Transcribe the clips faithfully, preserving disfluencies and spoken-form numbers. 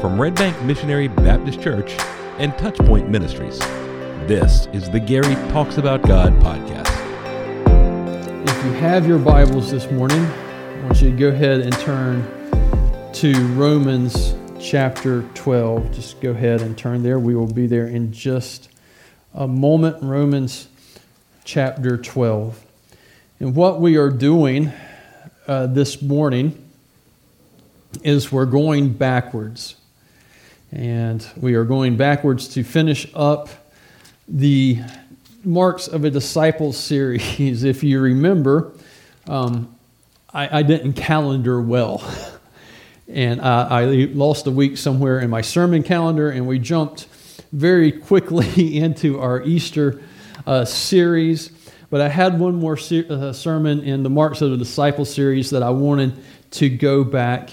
from Red Bank Missionary Baptist Church and Touchpoint Ministries. This is the Gary Talks About God podcast. If you have your Bibles this morning, I want you to go ahead and turn to Romans chapter twelve. Just go ahead and turn there. We will be there in just a moment. Romans chapter twelve. And what we are doing uh, this morning is we're going backwards. And we are going backwards to finish up the Marks of a Disciple series. If you remember, um, I, I didn't calendar well. And uh, I lost a week somewhere in my sermon calendar, and we jumped very quickly into our Easter uh, series. But I had one more ser- uh, sermon in the Marks of the Disciple series that I wanted to go back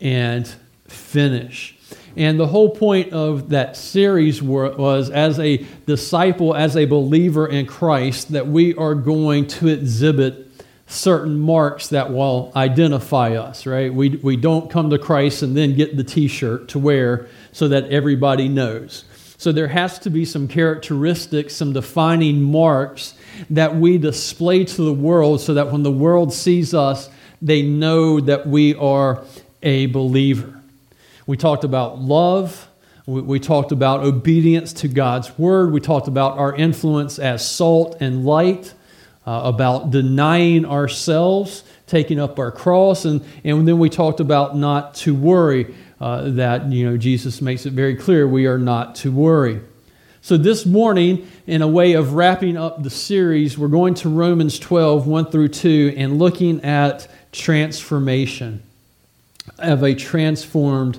and finish. And the whole point of that series were, was, as a disciple, as a believer in Christ, that we are going to exhibit certain marks that will identify us, right? We we don't come to Christ and then get the t-shirt to wear so that everybody knows. So there has to be some characteristics, some defining marks that we display to the world so that when the world sees us, they know that we are a believer. We talked about love. We, we talked about obedience to God's word. We talked about our influence as salt and light. Uh, about denying ourselves, taking up our cross, and, and then we talked about not to worry, uh, that, you know, Jesus makes it very clear we are not to worry. So this morning, in a way of wrapping up the series, we're going to Romans twelve, one through two, and looking at transformation of a transformed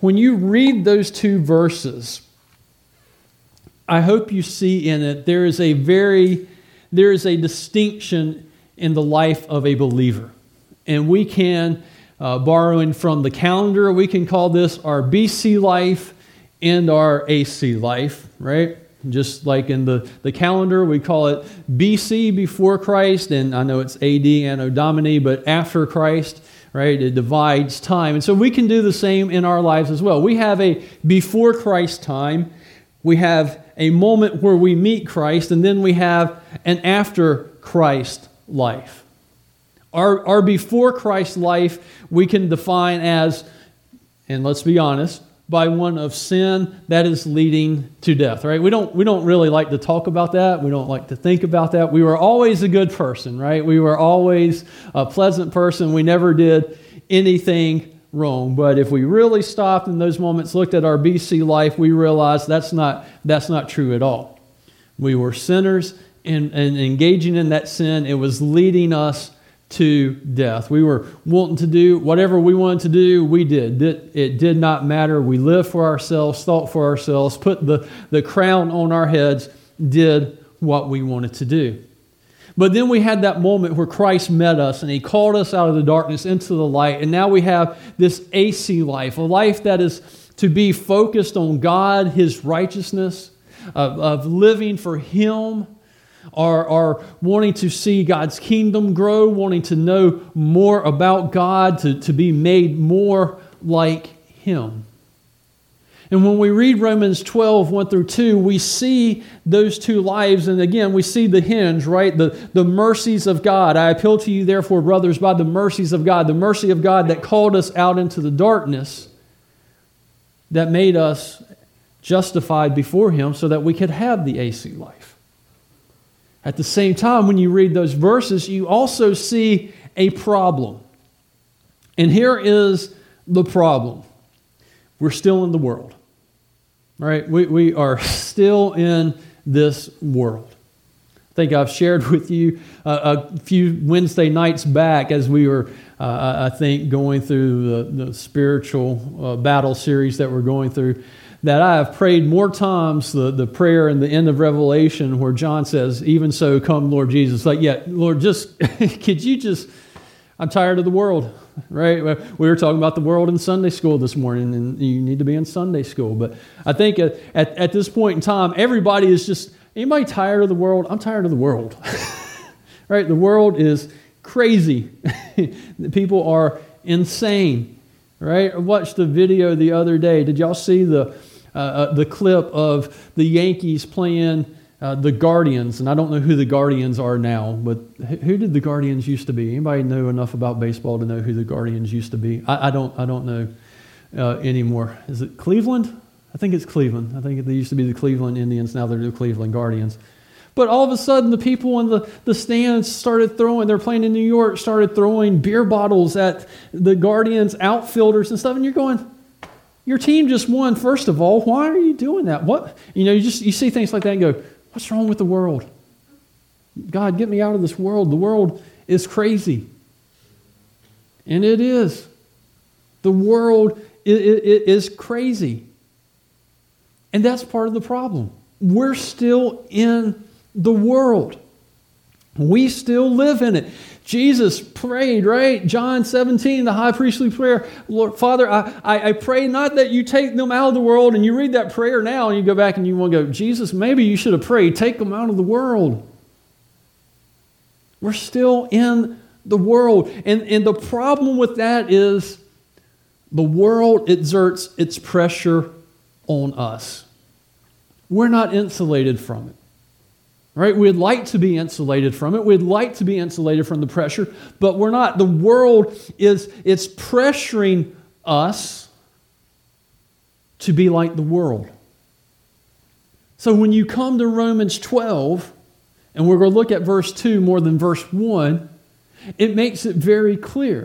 When you read those two verses, I hope you see in it there is a very, there is a distinction in the life of a believer. And we can, uh, borrowing from the calendar, we can call this our B C life and our A C life, right? Just like in the, the calendar, we call it B C, before Christ, and I know it's A D, Anno Domini, but after Christ, right? It divides time. And so we can do the same in our lives as well. We have a before Christ time, we have a moment where we meet Christ, and then we have an after Christ life. Our, our before Christ life we can define as, and let's be honest, by one of sin that is leading to death, right? We don't, we don't really like to talk about that. We don't like to think about that. We were always a good person, right? We were always a pleasant person. We never did anything wrong. But if we really stopped in those moments, looked at our B C life, we realized that's not that's not true at all. We were sinners, and, and engaging in that sin, it was leading us to death. We were wanting to do whatever we wanted to do, we did. It, it did not matter. We lived for ourselves, thought for ourselves, put the, the crown on our heads, did what we wanted to do. But then we had that moment where Christ met us and he called us out of the darkness into the light. And now we have this A C life, a life that is to be focused on God, his righteousness, of, of living for him, or, or wanting to see God's kingdom grow, wanting to know more about God, to, to be made more like him. And when we read Romans twelve, one through two, we see those two lives. And again, we see the hinge, right? The, the mercies of God. I appeal to you, therefore, brothers, by the mercies of God. The mercy of God that called us out into the darkness, that made us justified before him so that we could have the A C life. At the same time, when you read those verses, you also see a problem. And here is the problem. We're still in the world, right? We we are still in this world. think I've shared with you uh, a few Wednesday nights back as we were, uh, I think, going through the, the spiritual uh, battle series that we're going through, that I have prayed more times the, the prayer in the end of Revelation where John says, even so, come, Lord Jesus. Like, yeah, Lord, just, could you just, I'm tired of the world, right? We were talking about the world in Sunday school this morning, and you need to be in Sunday school. But I think at, at, at this point in time, everybody is just, anybody tired of the world? I'm tired of the world, right? The world is crazy. People are insane, right? I watched the video the other day. Did y'all see the Uh, the clip of the Yankees playing uh, the Guardians? And I don't know who the Guardians are now, but who did the Guardians used to be? Anybody know enough about baseball to know who the Guardians used to be? I, I don't I don't know uh, anymore. Is it Cleveland? I think it's Cleveland. I think they used to be the Cleveland Indians. Now they're the Cleveland Guardians. But all of a sudden, the people in the, the stands started throwing, they're playing in New York, started throwing beer bottles at the Guardians outfielders and stuff, and you're going, your team just won, first of all. Why are you doing that? What, you know, you just you see things like that and go, what's wrong with the world? God, get me out of this world. The world is crazy. And it is. The world is, is crazy. And that's part of the problem. We're still in the world. We still live in it. Jesus prayed, right? John seventeen, the high priestly prayer. Lord, Father, I, I, I pray not that you take them out of the world. And you read that prayer now and you go back and you want to go, Jesus, maybe you should have prayed, take them out of the world. We're still in the world. And, and the problem with that is the world exerts its pressure on us. We're not insulated from it. Right? We'd like to be insulated from it. We'd like to be insulated from the pressure, but we're not. The world is it's pressuring us to be like the world. So when you come to Romans twelve, and we're going to look at verse two more than verse one, it makes it very clear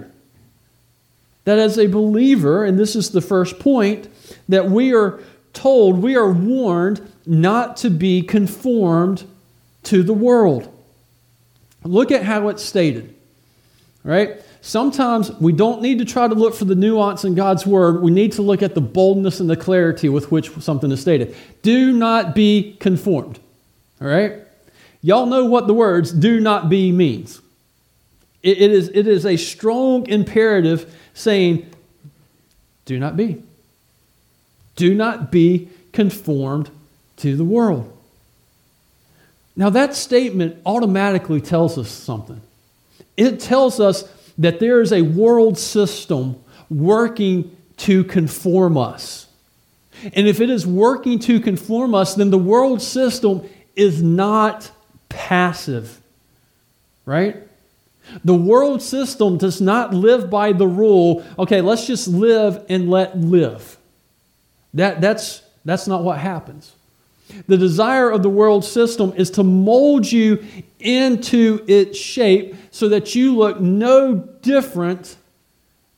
that as a believer, and this is the first point, that we are told, we are warned not to be conformed to the world. Look at how it's stated, right? Sometimes we don't need to try to look for the nuance in God's word. We need to look at the boldness and the clarity with which something is stated. Do not be conformed, all right? Y'all know what the words do not be means. It, it is, it is a strong imperative saying, do not be. Do not be conformed to the world. Now, that statement automatically tells us something. It tells us that there is a world system working to conform us. And if it is working to conform us, then the world system is not passive, right? The world system does not live by the rule, okay, let's just live and let live. That, that's, that's not what happens. The desire of the world system is to mold you into its shape so that you look no different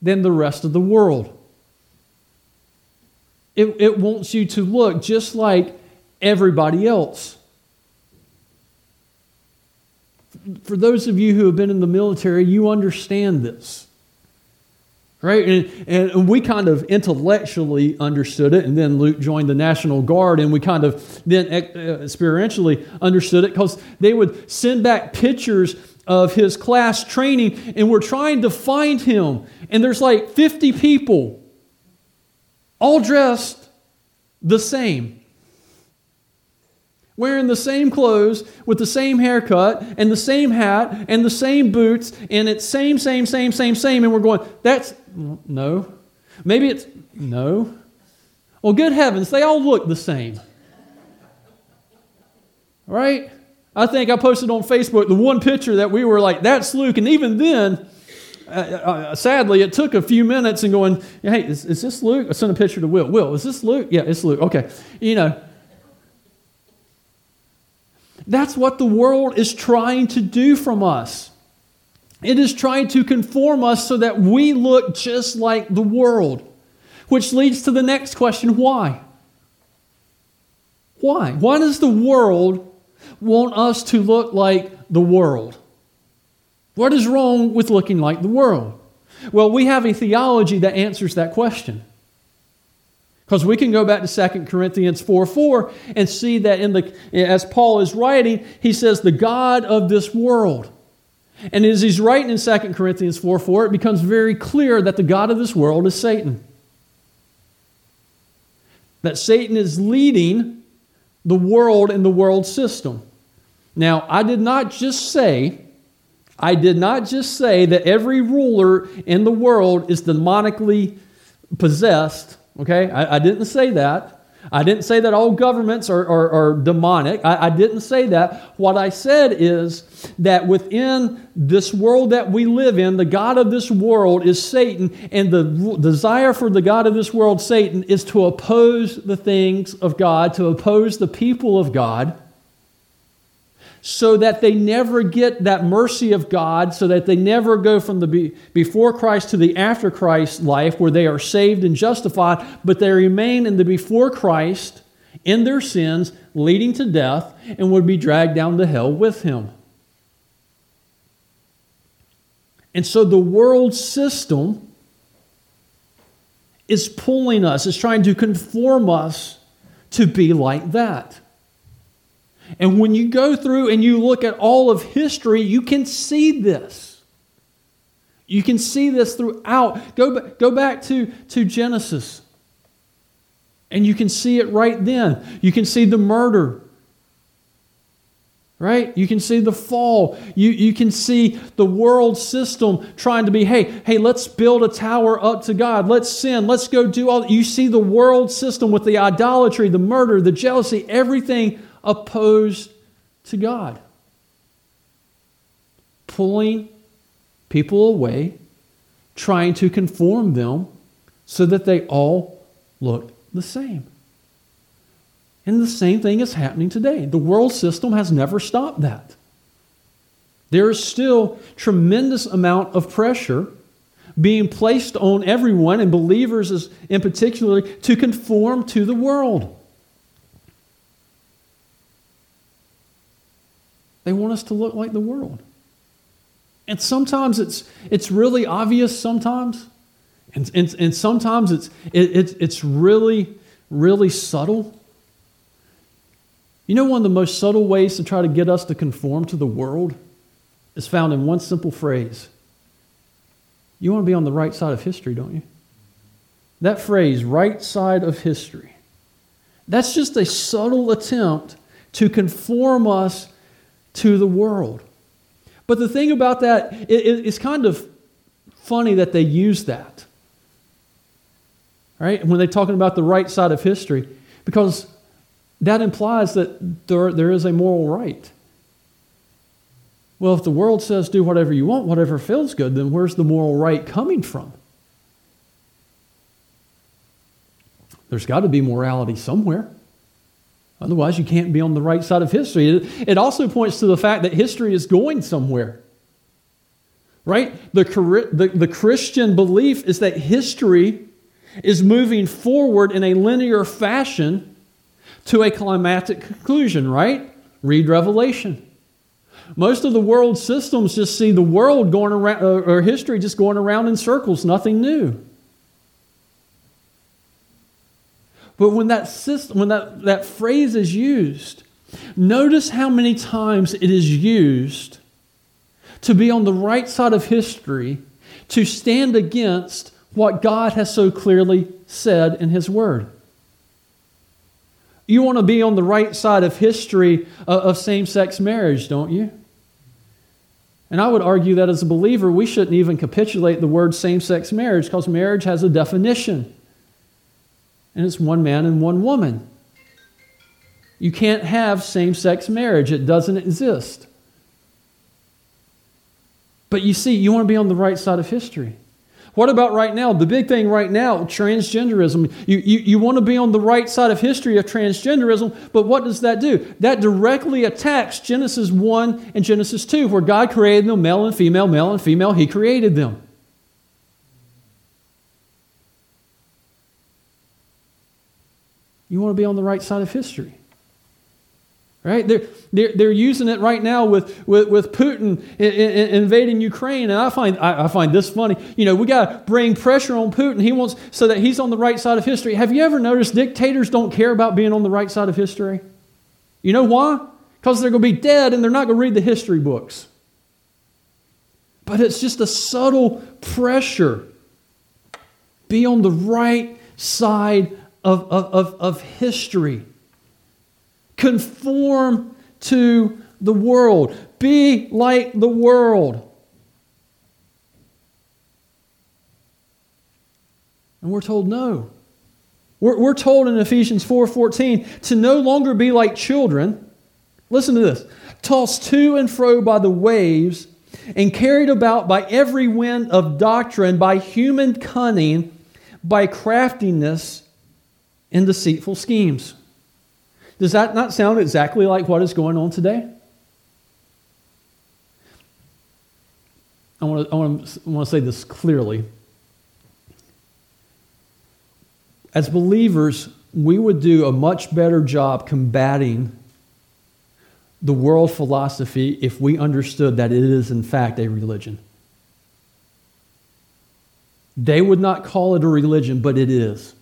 than the rest of the world. It, it wants you to look just like everybody else. For those of you who have been in the military, you understand this. Right? And, and we kind of intellectually understood it, and then Luke joined the National Guard, and we kind of then experientially understood it because they would send back pictures of his class training, and we're trying to find him. And there's like fifty people all dressed the same, wearing the same clothes, with the same haircut, and the same hat, and the same boots, and it's same, same, same, same, same, and we're going, that's, no. Maybe it's, no. Well, good heavens, they all look the same. Right? I think I posted on Facebook the one picture that we were like, that's Luke, and even then, uh, uh, sadly, it took a few minutes and going, hey, is, is this Luke? I sent a picture to Will. Will, is this Luke? Yeah, it's Luke. Okay. You know, that's what the world is trying to do from us. It is trying to conform us so that we look just like the world, which leads to the next question, why? Why? Why does the world want us to look like the world. What is wrong with looking like the world? Well, we have a theology that answers that question. Because we can go back to Second Corinthians four four and see that in the as Paul is writing, he says, the God of this world. And as he's writing in Second Corinthians four four, it becomes very clear that the God of this world is Satan. That Satan is leading the world and the world system. Now, I did not just say... I did not just say that every ruler in the world is demonically possessed, okay? I, I didn't say that. I didn't say that all governments are, are, are demonic. I, I didn't say that. What I said is that within this world that we live in, the God of this world is Satan, and the desire for the God of this world, Satan, is to oppose the things of God, to oppose the people of God, so that they never get that mercy of God, so that they never go from the be- before Christ to the after Christ life where they are saved and justified, but they remain in the before Christ in their sins, leading to death, and would be dragged down to hell with him. And so the world system is pulling us, is trying to conform us to be like that. And when you go through and you look at all of history, you can see this. You can see this throughout. Go, go back to, to Genesis. And you can see it right then. You can see the murder. Right? You can see the fall. You, you can see the world system trying to be, hey, hey, let's build a tower up to God. Let's sin. Let's go do all. You see the world system with the idolatry, the murder, the jealousy, everything opposed to God, pulling people away, trying to conform them so that they all look the same. And the same thing is happening today. The world system has never stopped that. There is still tremendous amount of pressure being placed on everyone, and believers in particular, to conform to the world. They want us to look like the world. And sometimes it's it's really obvious sometimes. And and, and sometimes it's it, it, it's really, really subtle. You know, one of the most subtle ways to try to get us to conform to the world is found in one simple phrase. You want to be on the right side of history, don't you? That phrase, right side of history. That's just a subtle attempt to conform us to the world. But the thing about that, it, it, it's kind of funny that they use that, right? When they're talking about the right side of history, because that implies that there, there is a moral right. Well, if the world says do whatever you want, whatever feels good, then where's the moral right coming from? There's got to be morality somewhere. Otherwise, you can't be on the right side of history. It also points to the fact that history is going somewhere, right? The, the, the Christian belief is that history is moving forward in a linear fashion to a climactic conclusion, right? Read Revelation. Most of the world systems just see the world going around, or history just going around in circles, nothing new. But when that system, when that, that phrase is used, notice how many times it is used to be on the right side of history, to stand against what God has so clearly said in His Word. You want to be on the right side of history of, of same-sex marriage, don't you? And I would argue that as a believer, we shouldn't even capitulate the word same-sex marriage, because marriage has a definition. And it's one man and one woman. You can't have same-sex marriage. It doesn't exist. But you see, you want to be on the right side of history. What about right now? The big thing right now, transgenderism. You, you, you want to be on the right side of history of transgenderism, but what does that do? That directly attacks Genesis one and Genesis two, where God created them, male and female, male and female, He created them. You want to be on the right side of history. Right? They're, they're, they're using it right now with, with, with Putin in, in, invading Ukraine. And I find I, I find this funny. You know, we got to bring pressure on Putin. He wants so that he's on the right side of history. Have you ever noticed dictators don't care about being on the right side of history? You know why? Because they're going to be dead and they're not going to read the history books. But it's just a subtle pressure. Be on the right side of, of, of, of history. Conform to the world. Be like the world. And we're told no. We're, we're told in Ephesians four fourteen to no longer be like children. Listen to this. Tossed to and fro by the waves and carried about by every wind of doctrine, by human cunning, by craftiness and deceitful schemes. Does that not sound exactly like what is going on today? I want to, I want to, I want to say this clearly. As believers, we would do a much better job combating the world philosophy if we understood that it is in fact a religion. They would not call it a religion, but it is.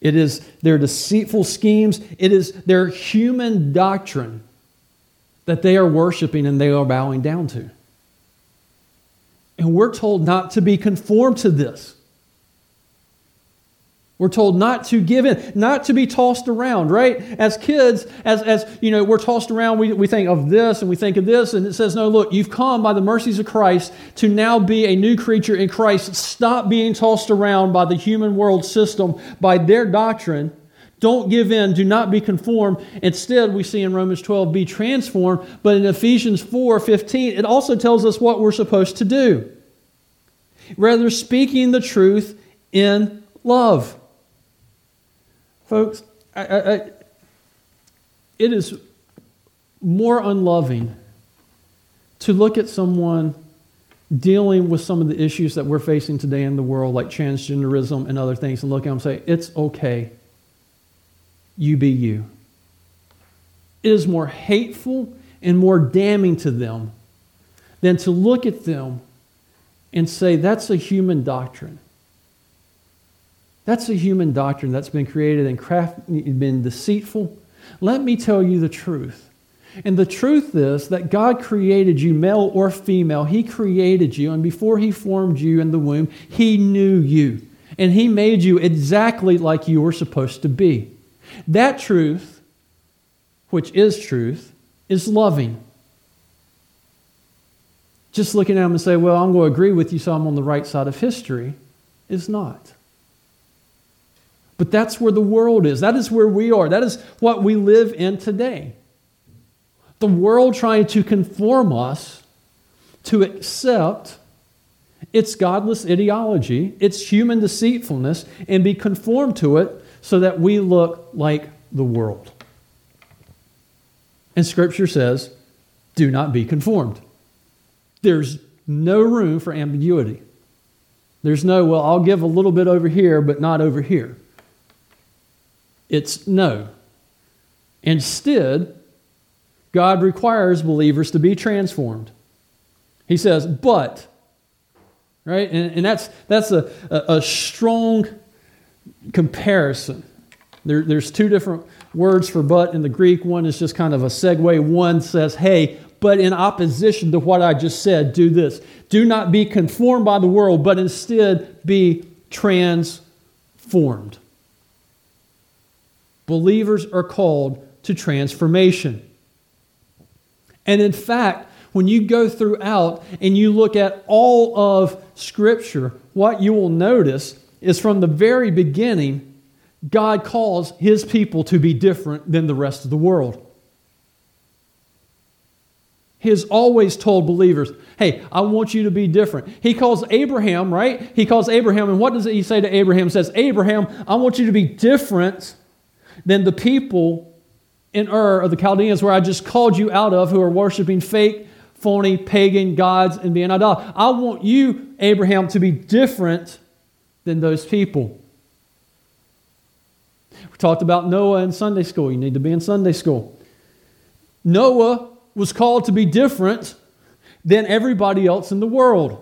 It is their deceitful schemes. It is their human doctrine that they are worshiping and they are bowing down to. And we're told not to be conformed to this. We're told not to give in, not to be tossed around, right? As kids, as, as you know, we're tossed around, we, we think of this and we think of this, and it says, no, look, you've come by the mercies of Christ to now be a new creature in Christ. Stop being tossed around by the human world system, by their doctrine. Don't give in. Do not be conformed. Instead, we see in Romans twelve, be transformed. But in Ephesians four fifteen, it also tells us what we're supposed to do. Rather, speaking the truth in love. Folks, I, I, I, it is more unloving to look at someone dealing with some of the issues that we're facing today in the world, like transgenderism and other things, and look at them and say, it's okay, you be you. It is more hateful and more damning to them than to look at them and say, that's a human doctrine. That's a human doctrine that's been created and craft, been deceitful. Let me tell you the truth. And the truth is that God created you, male or female. He created you, and before He formed you in the womb, He knew you. And He made you exactly like you were supposed to be. That truth, which is truth, is loving. Just looking at Him and say, well, I'm going to agree with you, so I'm on the right side of history, is not. But that's where the world is. That is where we are. That is what we live in today. The world trying to conform us to accept its godless ideology, its human deceitfulness, and be conformed to it so that we look like the world. And Scripture says, do not be conformed. There's no room for ambiguity. There's no, well, I'll give a little bit over here, but not over here. It's no. Instead, God requires believers to be transformed. He says, but, right? And, and that's that's a, a, a strong comparison. There, there's two different words for but in the Greek. One is just kind of a segue. One says, hey, but in opposition to what I just said, do this. Do not be conformed by the world, but instead be transformed. Believers are called to transformation. And in fact, when you go throughout and you look at all of Scripture, what you will notice is from the very beginning, God calls His people to be different than the rest of the world. He has always told believers, hey, I want you to be different. He calls Abraham, right? He calls Abraham, and what does he say to Abraham? He says, Abraham, I want you to be different than the people in Ur of the Chaldeans, where I just called you out of, who are worshiping fake, phony, pagan gods and being idolatrous. I want you, Abraham, to be different than those people. Talked about Noah in Sunday school. You need to be in Sunday school. Noah was called to be different than everybody else in the world.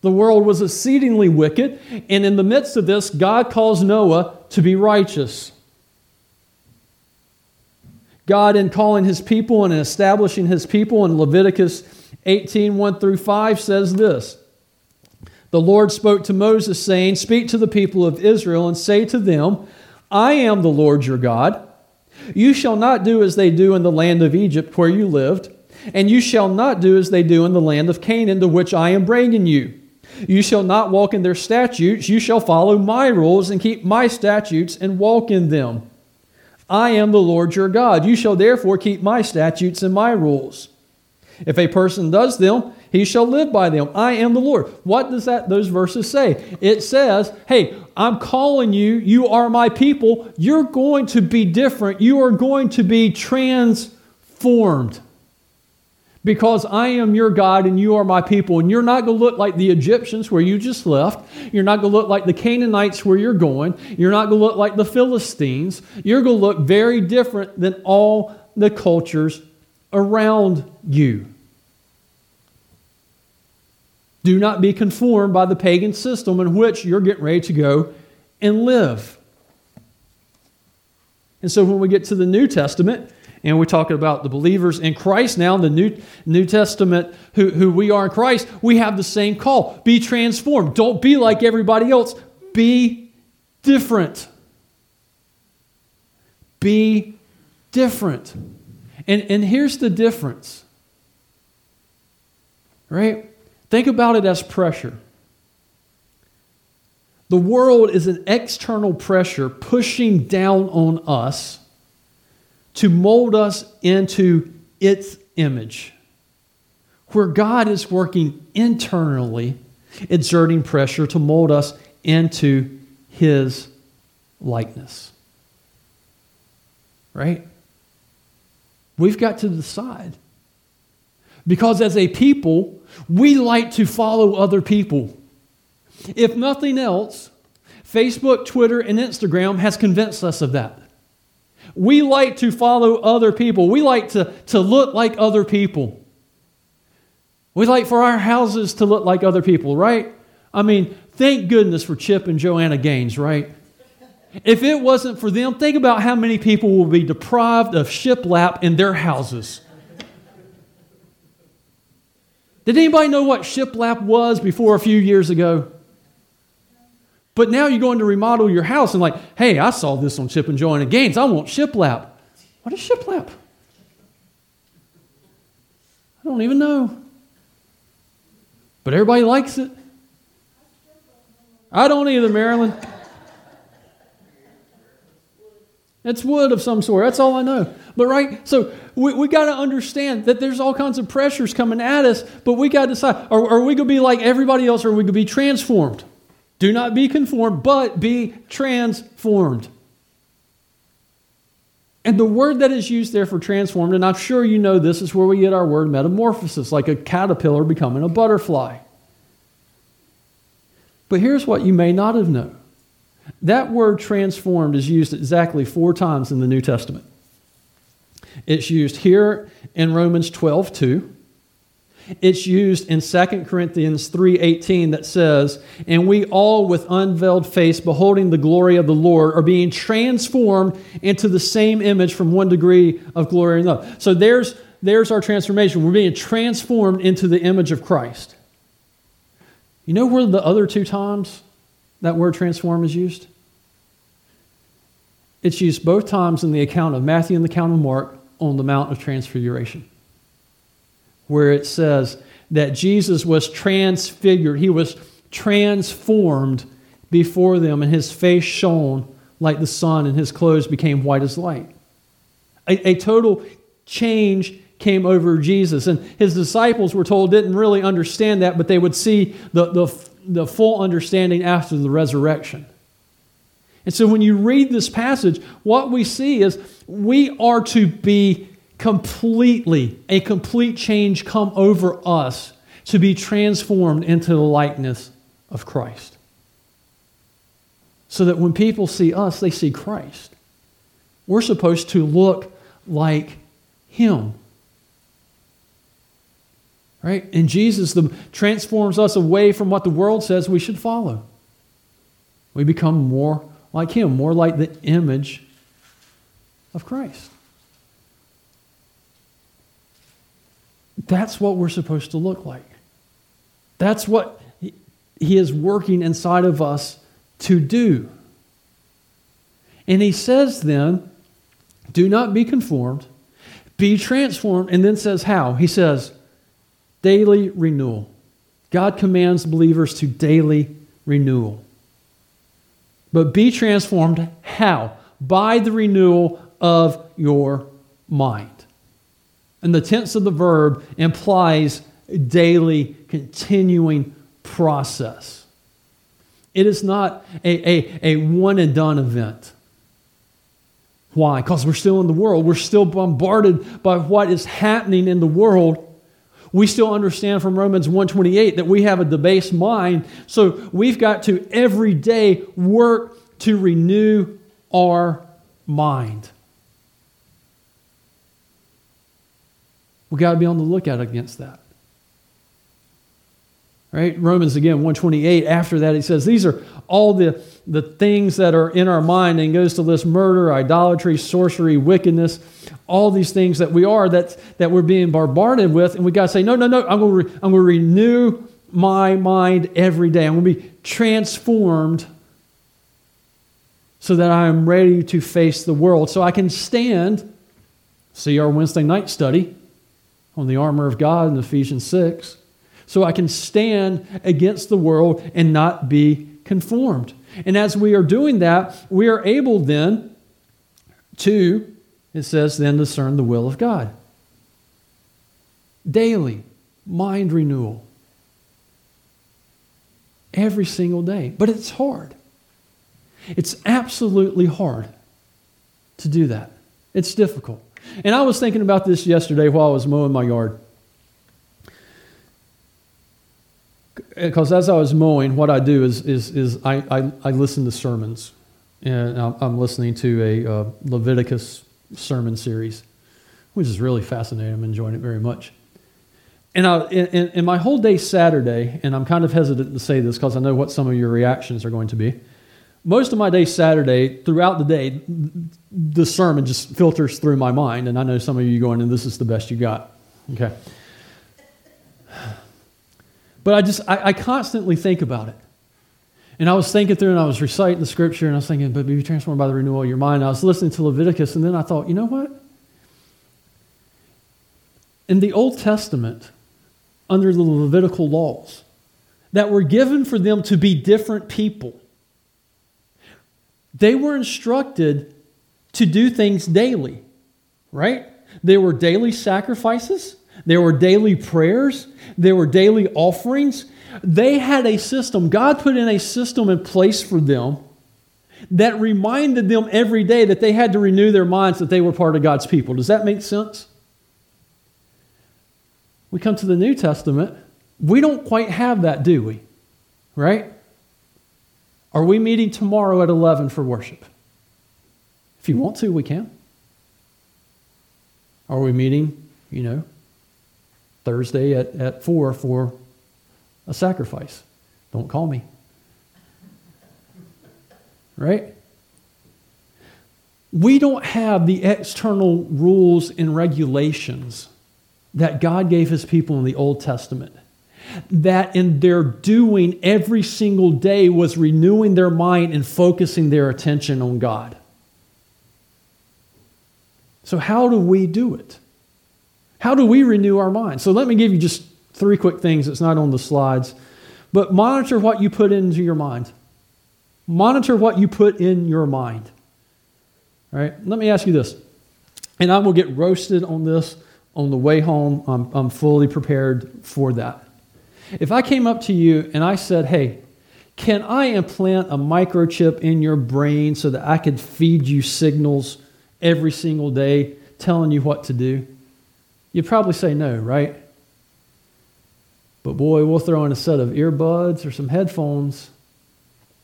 The world was exceedingly wicked, and in the midst of this, God calls Noah to be righteous. God, in calling His people and in establishing His people in Leviticus eighteen, one through five, says this, "The Lord spoke to Moses, saying, Speak to the people of Israel and say to them, I am the Lord your God. You shall not do as they do in the land of Egypt where you lived, and you shall not do as they do in the land of Canaan to which I am bringing you. You shall not walk in their statutes. You shall follow my rules and keep my statutes and walk in them. I am the Lord your God. You shall therefore keep my statutes and my rules. If a person does them, he shall live by them. I am the Lord." What does that those verses say? It says, hey, I'm calling you. You are my people. You're going to be different. You are going to be transformed because I am your God and you are my people. And you're not going to look like the Egyptians where you just left. You're not going to look like the Canaanites where you're going. You're not going to look like the Philistines. You're going to look very different than all the cultures around you. Do not be conformed by the pagan system in which you're getting ready to go and live. And so when we get to the New Testament, and we're talking about the believers in Christ now, the New, New Testament, who, who we are in Christ, we have the same call. Be transformed. Don't be like everybody else. Be different. Be different. And, and here's the difference, right? Think about it as pressure. The world is an external pressure pushing down on us to mold us into its image, where God is working internally, exerting pressure to mold us into His likeness. Right? We've got to decide. Because as a people, we like to follow other people. If nothing else, Facebook, Twitter, and Instagram has convinced us of that. We like to follow other people. We like to, to look like other people. We like for our houses to look like other people, right? I mean, thank goodness for Chip and Joanna Gaines, right? If it wasn't for them, think about how many people will be deprived of shiplap in their houses. Did anybody know what shiplap was before a few years ago? But now you're going to remodel your house and like, hey, I saw this on Chip and Joanna Gaines. I want shiplap. What is shiplap? I don't even know. But everybody likes it. I don't either, Marilyn. It's wood of some sort. That's all I know. But right, so we we got to understand that there's all kinds of pressures coming at us, but we got to decide, are, are we going to be like everybody else or are we going to be transformed? Do not be conformed, but be transformed. And the word that is used there for transformed, and I'm sure you know this, is where we get our word metamorphosis, like a caterpillar becoming a butterfly. But here's what you may not have known. That word transformed is used exactly four times in the New Testament. It's used here in Romans twelve two. It's used in Second Corinthians three eighteen that says, "And we all with unveiled face beholding the glory of the Lord are being transformed into the same image from one degree of glory to another." So there's, there's our transformation. We're being transformed into the image of Christ. You know where the other two times that word transform is used? It's used both times in the account of Matthew and the account of Mark on the Mount of Transfiguration, where it says that Jesus was transfigured. He was transformed before them, and His face shone like the sun, and His clothes became white as light. A, a total change came over Jesus, and His disciples, we're told, didn't really understand that, but they would see the the the full understanding after the resurrection. And so when you read this passage, what we see is we are to be completely, a complete change come over us to be transformed into the likeness of Christ. So that when people see us, they see Christ. We're supposed to look like Him. Right? And Jesus the, transforms us away from what the world says we should follow. We become more like Him, more like the image of Christ. That's what we're supposed to look like. That's what He is working inside of us to do. And He says then, do not be conformed, be transformed, and then says how? He says, daily renewal. God commands believers to daily renewal. But be transformed how? By the renewal of your mind. And the tense of the verb implies daily, continuing process. It is not a, a, a one-and-done event. Why? Because we're still in the world. We're still bombarded by what is happening in the world. We still understand from Romans one twenty-eight that we have a debased mind, so we've got to every day work to renew our mind. We've got to be on the lookout against that. Right? Romans again, one twenty-eight, after that he says, these are all the, the things that are in our mind, and goes to list murder, idolatry, sorcery, wickedness, all these things that we are, that, that we're being bombarded with, and we got to say, no, no, no, I'm going to re- I'm going to renew my mind every day. I'm going to be transformed so that I am ready to face the world, so I can stand, see our Wednesday night study on the armor of God in Ephesians six, so I can stand against the world and not be conformed. And as we are doing that, we are able then to, it says then, discern the will of God. Daily, mind renewal. Every single day. But it's hard. It's absolutely hard to do that. It's difficult. And I was thinking about this yesterday while I was mowing my yard. Because as I was mowing, what I do is is is I, I, I listen to sermons, and I'm, I'm listening to a uh, Leviticus sermon series, which is really fascinating. I'm enjoying it very much. And I and, and my whole day Saturday, and I'm kind of hesitant to say this because I know what some of your reactions are going to be. Most of my day Saturday, throughout the day, the sermon just filters through my mind, and I know some of you going, and this is the best you got. Okay. But I just, I, I constantly think about it. And I was thinking through, and I was reciting the scripture, and I was thinking, but be transformed by the renewal of your mind. And I was listening to Leviticus, and then I thought, you know what? In the Old Testament, under the Levitical laws that were given for them to be different people, they were instructed to do things daily, right? There were daily sacrifices. There were daily prayers. There were daily offerings. They had a system. God put in a system in place for them that reminded them every day that they had to renew their minds that they were part of God's people. Does that make sense? We come to the New Testament. We don't quite have that, do we? Right? Are we meeting tomorrow at eleven for worship? If you want to, we can. Are we meeting, you know, Thursday at, at four for a sacrifice? Don't call me. Right? We don't have the external rules and regulations that God gave His people in the Old Testament, that in their doing every single day was renewing their mind and focusing their attention on God. So how do we do it? How do we renew our minds? So let me give you just three quick things. It's not on the slides. But monitor what you put into your mind. Monitor what you put in your mind. All right? Let me ask you this. And I will get roasted on this on the way home. I'm, I'm fully prepared for that. If I came up to you and I said, hey, can I implant a microchip in your brain so that I could feed you signals every single day telling you what to do? You'd probably say no, right? But boy, we'll throw in a set of earbuds or some headphones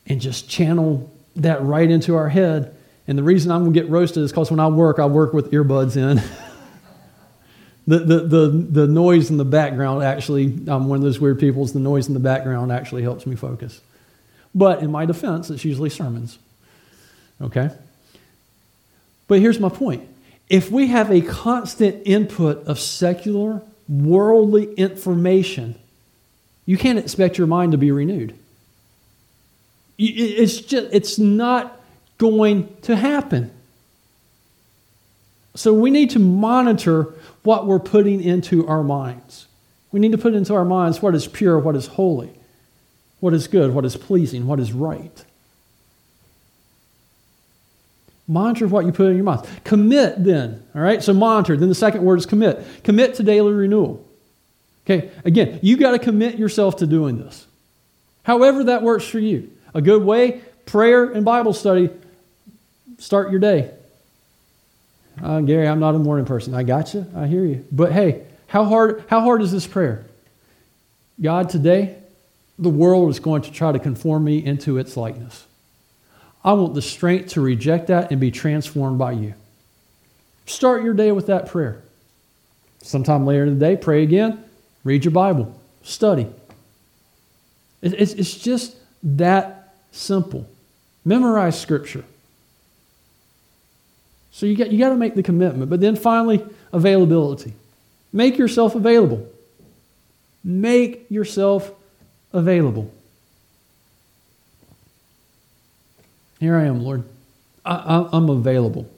and just channel that right into our head, And the reason I'm going to get roasted is because when I work, I work with earbuds in. the, the, the, the noise in the background actually, I'm one of those weird people, the noise in the background actually helps me focus. But in my defense, it's usually sermons. Okay? But here's my point. If we have a constant input of secular, worldly information, you can't expect your mind to be renewed. It's just, it's not going to happen. So we need to monitor what we're putting into our minds. We need to put into our minds what is pure, what is holy, what is good, what is pleasing, what is right. Monitor what you put in your mouth. Commit then, all right? So monitor. Then the second word is commit. Commit to daily renewal. Okay, again, you got to commit yourself to doing this. However that works for you. A good way, prayer and Bible study. Start your day. Uh, Gary, I'm not a morning person. I got you. I hear you. But hey, how hard, how hard is this prayer? God, today, the world is going to try to conform me into its likeness. I want the strength to reject that and be transformed by you. Start your day with that prayer. Sometime later in the day, pray again, read your Bible, study. It's, it's just that simple. Memorize Scripture. So you got, you got to make the commitment. But then finally, availability. Make yourself available. Make yourself available. Here I am, Lord. I, I, I'm available.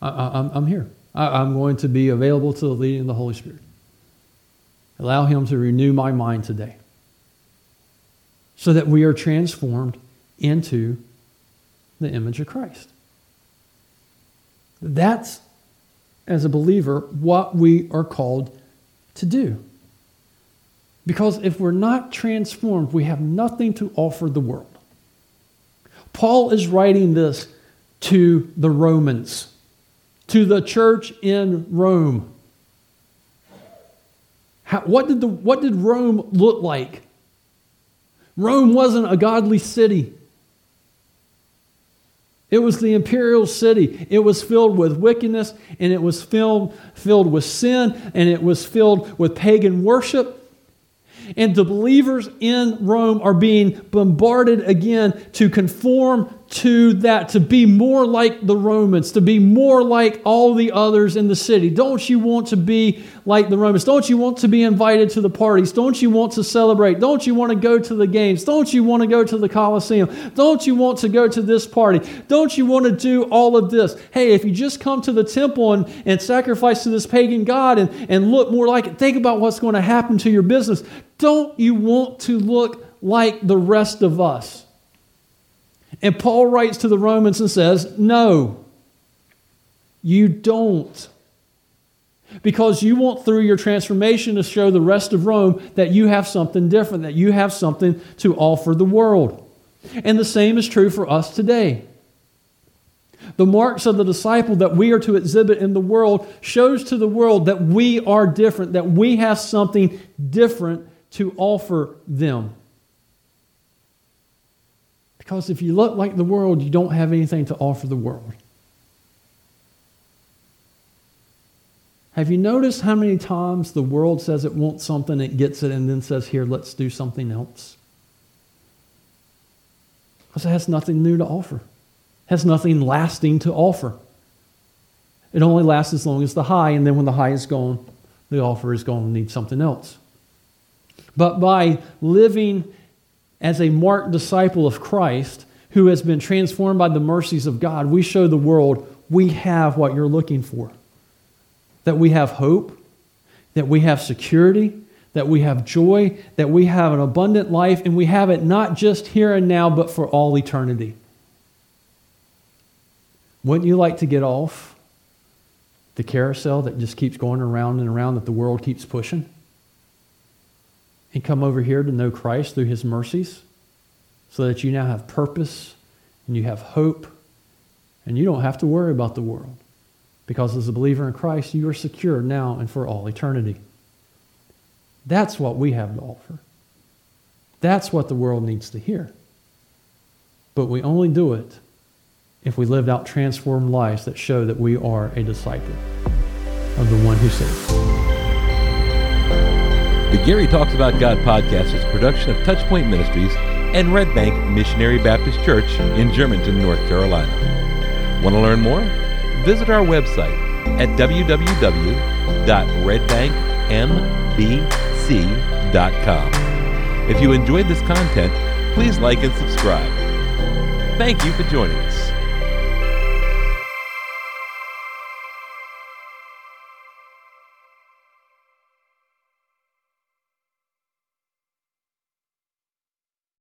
I, I, I'm here. I, I'm going to be available to the leading of the Holy Spirit. Allow Him to renew my mind today so that we are transformed into the image of Christ. That's, as a believer, what we are called to do. Because if we're not transformed, we have nothing to offer the world. Paul is writing this to the Romans, to the church in Rome. How, what did the, what did Rome look like? Rome wasn't a godly city. It was the imperial city. It was filled with wickedness, and it was filled, filled with sin, and it was filled with pagan worship. And the believers in Rome are being bombarded again to conform to that, to be more like the Romans, to be more like all the others in the city. Don't you want to be like the Romans? Don't you want to be invited to the parties? Don't you want to celebrate? Don't you want to go to the games? Don't you want to go to the Colosseum? Don't you want to go to this party? Don't you want to do all of this? Hey, if you just come to the temple and, and sacrifice to this pagan god and, and look more like it, think about what's going to happen to your business. Don't you want to look like the rest of us? And Paul writes to the Romans and says, no, you don't. Because you want through your transformation to show the rest of Rome that you have something different, that you have something to offer the world. And the same is true for us today. The marks of the disciple that we are to exhibit in the world shows to the world that we are different, that we have something different to offer them. Because if you look like the world, you don't have anything to offer the world. Have you noticed how many times the world says it wants something, it gets it, and then says, here, let's do something else? Because it has nothing new to offer. It has nothing lasting to offer. It only lasts as long as the high, and then when the high is gone, the offer is going to need something else. But by living as a marked disciple of Christ who has been transformed by the mercies of God, we show the world we have what you're looking for. That we have hope, that we have security, that we have joy, that we have an abundant life, and we have it not just here and now, but for all eternity. Wouldn't you like to get off the carousel that just keeps going around and around that the world keeps pushing? And come over here to know Christ through His mercies so that you now have purpose and you have hope and you don't have to worry about the world because as a believer in Christ, you are secure now and for all eternity. That's what we have to offer. That's what the world needs to hear. But we only do it if we lived out transformed lives that show that we are a disciple of the one who saves. The Gary Talks About God podcast is a production of Touchpoint Ministries and Red Bank Missionary Baptist Church in Germantown, North Carolina. Want to learn more? Visit our website at w w w dot red bank m b c dot com. If you enjoyed this content, please like and subscribe. Thank you for joining us.